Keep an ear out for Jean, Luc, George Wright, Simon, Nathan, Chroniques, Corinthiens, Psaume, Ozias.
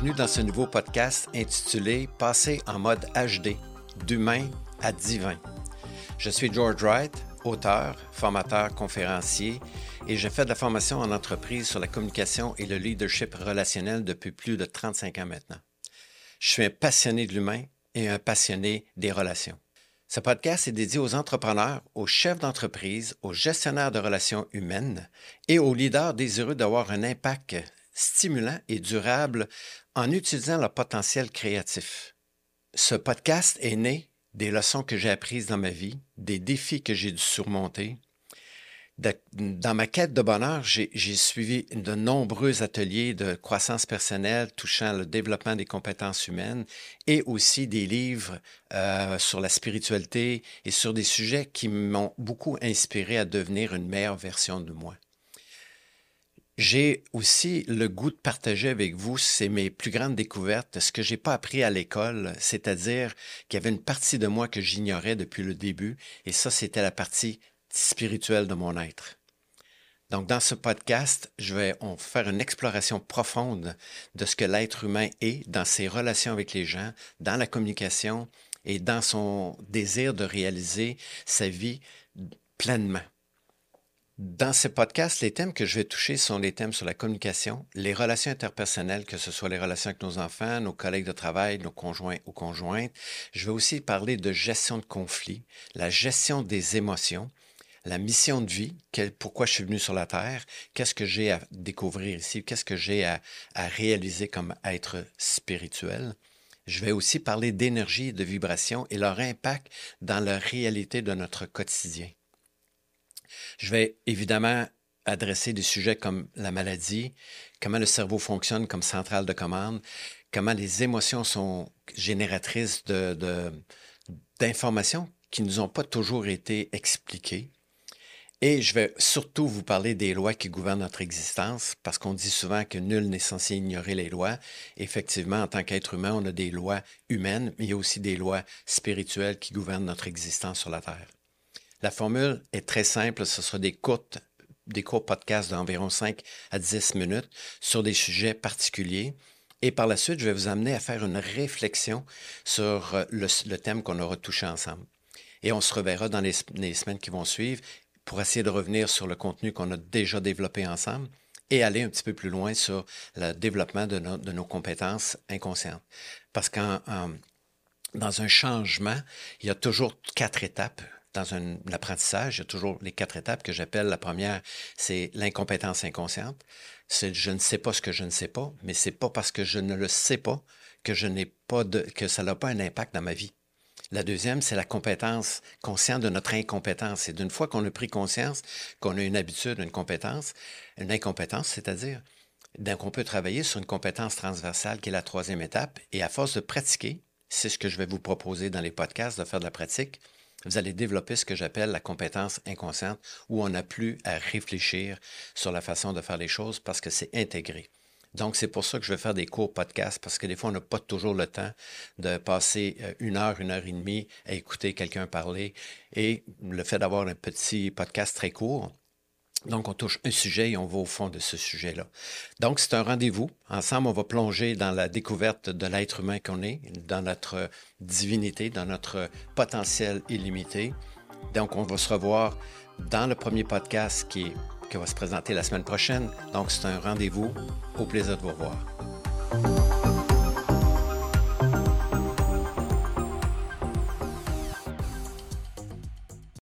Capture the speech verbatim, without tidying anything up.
bienvenue dans ce nouveau podcast intitulé « Passer en mode H D, d'humain à divin ». Je suis George Wright, auteur, formateur, conférencier et j'ai fait de la formation en entreprise sur la communication et le leadership relationnel depuis plus de trente-cinq ans maintenant. Je suis un passionné de l'humain et un passionné des relations. Ce podcast est dédié aux entrepreneurs, aux chefs d'entreprise, aux gestionnaires de relations humaines et aux leaders désireux d'avoir un impact stimulant et durable en utilisant leur potentiel créatif. Ce podcast est né des leçons que j'ai apprises dans ma vie, des défis que j'ai dû surmonter. Dans ma quête de bonheur, j'ai, j'ai suivi de nombreux ateliers de croissance personnelle touchant le développement des compétences humaines et aussi des livres euh, sur la spiritualité et sur des sujets qui m'ont beaucoup inspiré à devenir une meilleure version de moi. J'ai aussi le goût de partager avec vous, c'est mes plus grandes découvertes, ce que j'ai pas appris à l'école, c'est-à-dire qu'il y avait une partie de moi que j'ignorais depuis le début et ça, c'était la partie spirituel de mon être. Donc, dans ce podcast, je vais on faire une exploration profonde de ce que l'être humain est dans ses relations avec les gens, dans la communication et dans son désir de réaliser sa vie pleinement. Dans ce podcast, les thèmes que je vais toucher sont les thèmes sur la communication, les relations interpersonnelles, que ce soit les relations avec nos enfants, nos collègues de travail, nos conjoints ou conjointes. Je vais aussi parler de gestion de conflits, la gestion des émotions, la mission de vie, quel, pourquoi je suis venu sur la Terre, qu'est-ce que j'ai à découvrir ici, qu'est-ce que j'ai à, à réaliser comme être spirituel. Je vais aussi parler d'énergie, de vibration et leur impact dans la réalité de notre quotidien. Je vais évidemment adresser des sujets comme la maladie, comment le cerveau fonctionne comme centrale de commande, comment les émotions sont génératrices de, de, d'informations qui ne nous ont pas toujours été expliquées. Et je vais surtout vous parler des lois qui gouvernent notre existence, parce qu'on dit souvent que nul n'est censé ignorer les lois. Effectivement, en tant qu'être humain, on a des lois humaines, mais il y a aussi des lois spirituelles qui gouvernent notre existence sur la Terre. La formule est très simple, ce sera des courtes, des courts podcasts d'environ cinq à dix minutes sur des sujets particuliers. Et par la suite, je vais vous amener à faire une réflexion sur le, le thème qu'on aura touché ensemble. Et on se reverra dans les, les semaines qui vont suivre, pour essayer de revenir sur le contenu qu'on a déjà développé ensemble et aller un petit peu plus loin sur le développement de, no- de nos compétences inconscientes. Parce qu'en en, dans un changement, il y a toujours quatre étapes. Dans un apprentissage, il y a toujours les quatre étapes que j'appelle. La première, c'est l'incompétence inconsciente. C'est je ne sais pas ce que je ne sais pas, mais ce n'est pas parce que je ne le sais pas que, je n'ai pas de, que ça n'a pas un impact dans ma vie. La deuxième, c'est la compétence consciente de notre incompétence. Et d'une fois qu'on a pris conscience qu'on a une habitude, une compétence, une incompétence, c'est-à-dire qu'on peut travailler sur une compétence transversale qui est la troisième étape. Et à force de pratiquer, c'est ce que je vais vous proposer dans les podcasts, de faire de la pratique, vous allez développer ce que j'appelle la compétence inconsciente où on n'a plus à réfléchir sur la façon de faire les choses parce que c'est intégré. Donc, c'est pour ça que je vais faire des courts podcasts, parce que des fois, on n'a pas toujours le temps de passer une heure, une heure et demie à écouter quelqu'un parler. Et le fait d'avoir un petit podcast très court, donc on touche un sujet et on va au fond de ce sujet-là. Donc, c'est un rendez-vous. Ensemble, on va plonger dans la découverte de l'être humain qu'on est, dans notre divinité, dans notre potentiel illimité. Donc, on va se revoir dans le premier podcast qui est qui va se présenter la semaine prochaine. Donc, c'est un rendez-vous. Au plaisir de vous revoir.